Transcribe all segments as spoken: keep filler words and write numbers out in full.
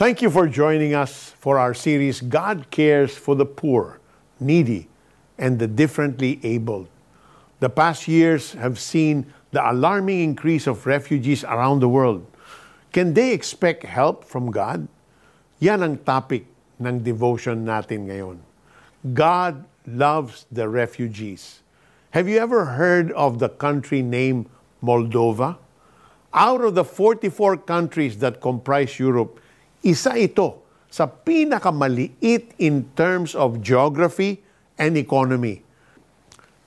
Thank you for joining us for our series, God Cares for the Poor, Needy, and the Differently Abled. The past years have seen the alarming increase of refugees around the world. Can they expect help from God? Yan ang topic ng devotion natin ngayon. God loves the refugees. Have you ever heard of the country named Moldova? Out of the forty-four countries that comprise Europe, isa ito sa pinakamaliit in terms of geography and economy.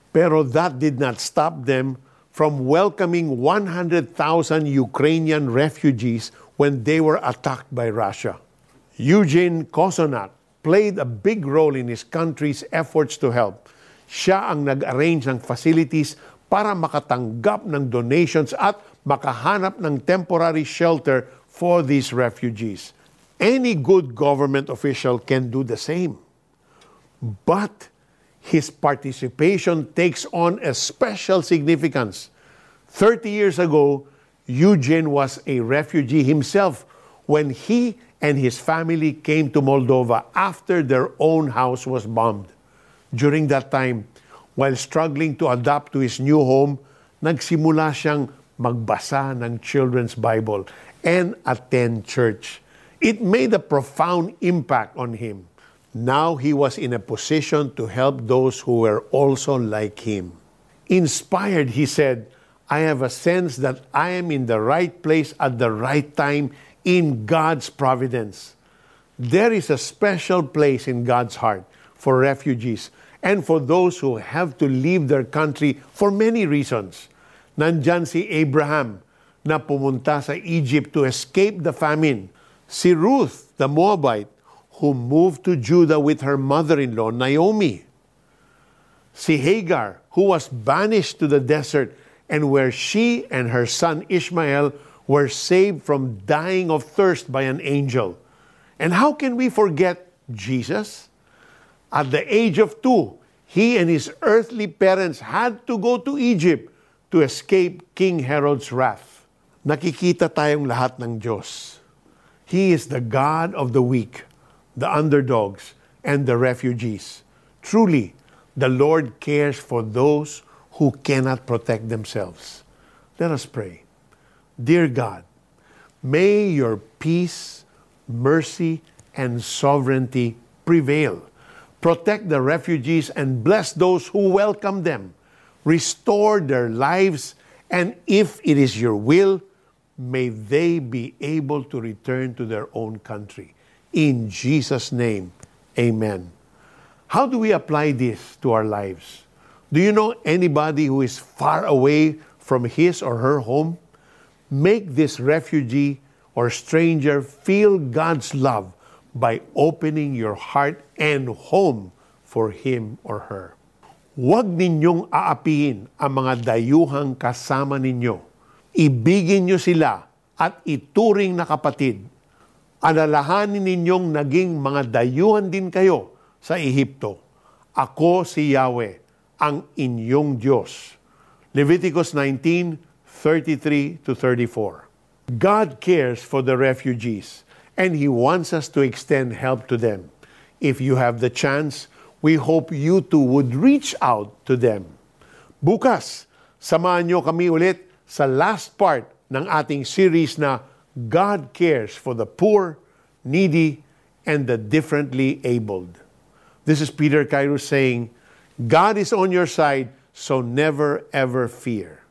Pero that did not stop them from welcoming one hundred thousand Ukrainian refugees when they were attacked by Russia. Eugene Kozonar played a big role in his country's efforts to help. Siya ang nag-arrange ng facilities para makatanggap ng donations at makahanap ng temporary shelter for these refugees. Any good government official can do the same. But his participation takes on a special significance. thirty years ago, Eugene was a refugee himself when he and his family came to Moldova after their own house was bombed. During that time, while struggling to adapt to his new home, nagsimula siyang magbasa ng children's Bible and attend church. It made a profound impact on him. Now he was in a position to help those who were also like him. Inspired, he said, "I have a sense that I am in the right place at the right time in God's providence." There is a special place in God's heart for refugees and for those who have to leave their country for many reasons. Nandyan si Abraham na pumunta sa Egypt to escape the famine. Si Ruth, the Moabite, who moved to Judah with her mother-in-law, Naomi. Si Hagar, who was banished to the desert and where she and her son Ishmael were saved from dying of thirst by an angel. And how can we forget Jesus? At the age of two, he and his earthly parents had to go to Egypt to escape King Herod's wrath. Nakikita tayong lahat ng Diyos. He is the God of the weak, the underdogs, and the refugees. Truly, the Lord cares for those who cannot protect themselves. Let us pray. Dear God, may your peace, mercy, and sovereignty prevail. Protect the refugees and bless those who welcome them. Restore their lives, and if it is your will, may they be able to return to their own country. In Jesus' name, amen. How do we apply this to our lives? Do you know anybody who is far away from his or her home? Make this refugee or stranger feel God's love by opening your heart and home for him or her. Huwag ninyong aapihin ang mga dayuhang kasama ninyo. Ibigin nyo sila at ituring na kapatid. Alalahanin ninyong naging mga dayuhan din kayo sa Ehipto. Ako si Yahweh, ang inyong Diyos. Leviticus nineteen, thirty-three to thirty-four. God cares for the refugees, and He wants us to extend help to them. If you have the chance, we hope you too would reach out to them. Bukas, samahan nyo kami ulit sa last part ng ating series na God cares for the poor, needy, and the differently abled. This is Peter Kairu saying, God is on your side, so never ever fear.